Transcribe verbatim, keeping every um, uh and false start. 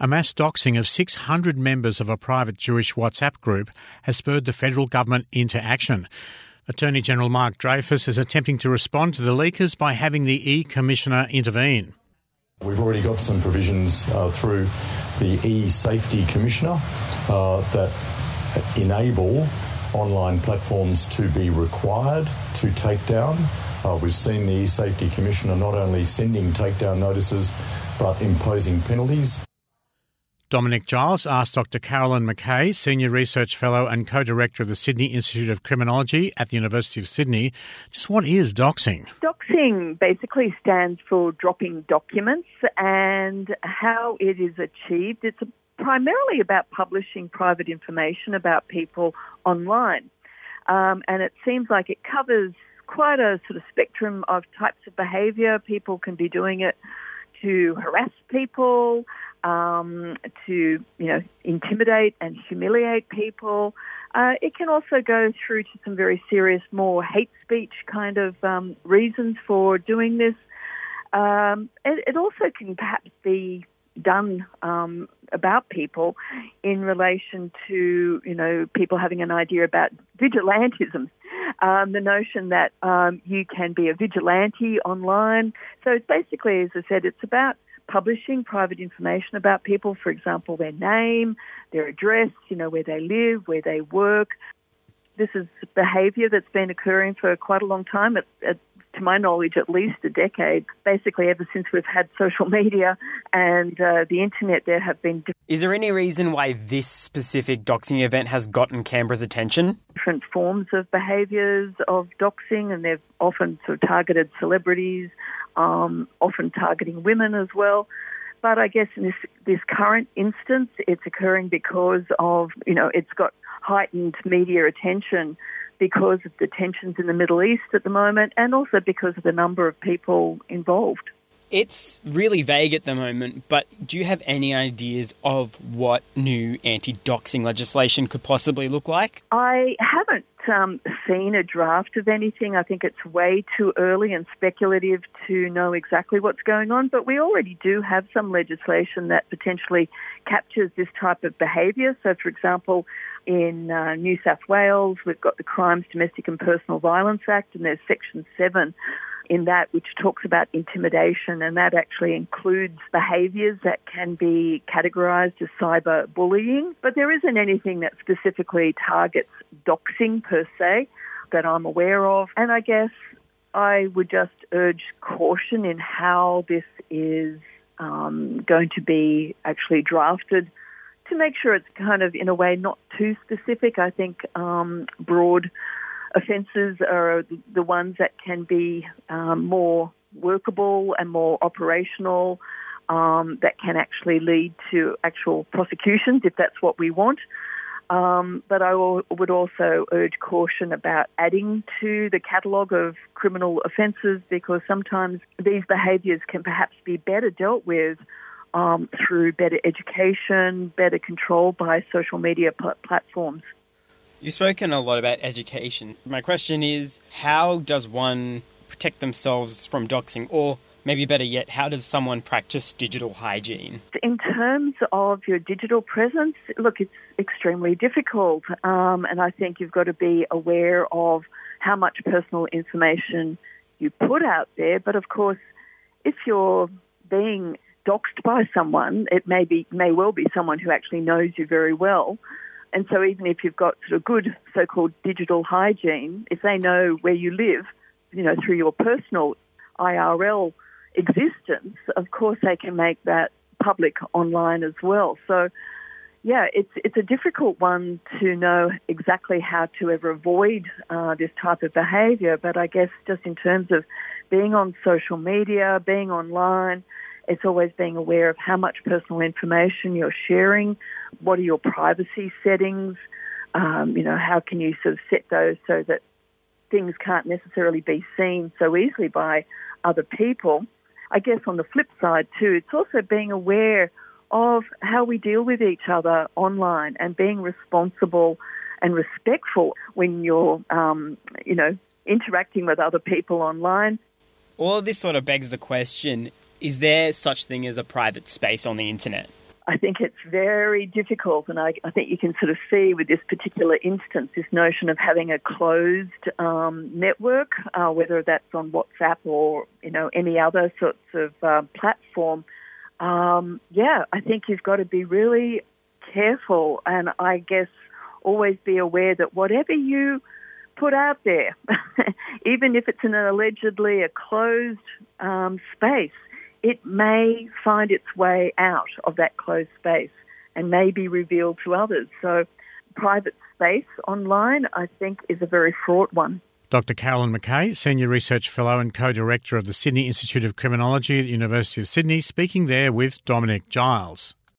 A mass doxing of six hundred members of a private Jewish WhatsApp group has spurred the federal government into action. Attorney General Mark Dreyfus is attempting to respond to the leakers by having the E-Commissioner intervene. We've already got some provisions uh, through the E-Safety Commissioner uh, that enable online platforms to be required to take down. Uh, we've seen the E-Safety Commissioner not only sending takedown notices but imposing penalties. Dominic Giles asked Doctor Carolyn McKay, Senior Research Fellow and Co-Director of the Sydney Institute of Criminology at the University of Sydney, just what is doxing? Doxing basically stands for dropping documents, and how it is achieved, it's primarily about publishing private information about people online. Um, and it seems like it covers quite a sort of spectrum of types of behaviour. People can be doing it to harass people, Um, to, you know, intimidate and humiliate people. Uh, it can also go through to some very serious, more hate speech kind of um, reasons for doing this. Um, it, it also can perhaps be done um, about people in relation to, you know, people having an idea about vigilantism, um, the notion that um, you can be a vigilante online. So it's basically, as I said, it's about publishing private information about people, for example, their name, their address, you know, where they live, where they work. This is behaviour that's been occurring for quite a long time, at, at, to my knowledge, at least a decade, basically ever since we've had social media and uh, the internet. There have been... Different is there any reason why this specific doxing event has gotten Canberra's attention? Different forms of behaviours of doxing, and they've often sort of targeted celebrities, Um, often targeting women as well. But I guess in this, this current instance, it's occurring because of, you know, it's got heightened media attention because of the tensions in the Middle East at the moment, and also because of the number of people involved. It's really vague at the moment, but do you have any ideas of what new anti-doxing legislation could possibly look like? I haven't um, seen a draft of anything. I think it's way too early and speculative to know exactly what's going on, but we already do have some legislation that potentially captures this type of behaviour. So, for example, in uh, New South Wales, we've got the Crimes, Domestic and Personal Violence Act, and there's Section seven in that, which talks about intimidation, and that actually includes behaviours that can be categorised as cyberbullying. But there isn't anything that specifically targets doxing per se that I'm aware of. And I guess I would just urge caution in how this is um, going to be actually drafted, to make sure it's kind of, in a way, not too specific. I think um, broad offences are the ones that can be um, more workable and more operational, um, that can actually lead to actual prosecutions if that's what we want. Um, but I will, would also urge caution about adding to the catalogue of criminal offences, because sometimes these behaviours can perhaps be better dealt with um, through better education, better control by social media pl- platforms. You've spoken a lot about education. My question is, how does one protect themselves from doxing? Or maybe better yet, how does someone practice digital hygiene? In terms of your digital presence, look, it's extremely difficult. Um, and I think you've got to be aware of how much personal information you put out there. But of course, if you're being doxed by someone, it may be, may well be someone who actually knows you very well. And so even if you've got sort of good so-called digital hygiene, if they know where you live, you know, through your personal I R L existence, of course they can make that public online as well. So, yeah, it's it's a difficult one to know exactly how to ever avoid uh, this type of behaviour. But I guess just in terms of being on social media, being online, it's always being aware of how much personal information you're sharing, what are your privacy settings, um, you know, how can you sort of set those so that things can't necessarily be seen so easily by other people. I guess on the flip side too, it's also being aware of how we deal with each other online, and being responsible and respectful when you're, um, you know, interacting with other people online. Well, this sort of begs the question, is there such thing as a private space on the internet? I think it's very difficult, and I, I think you can sort of see with this particular instance this notion of having a closed um, network, uh, whether that's on WhatsApp or, you know, any other sorts of uh, platform. Um, yeah, I think you've got to be really careful, and I guess always be aware that whatever you put out there, even if it's in an allegedly a closed um, space, it may find its way out of that closed space and may be revealed to others. So private space online, I think, is a very fraught one. Doctor Carolyn McKay, Senior Research Fellow and Co-Director of the Sydney Institute of Criminology at the University of Sydney, speaking there with Dominic Giles.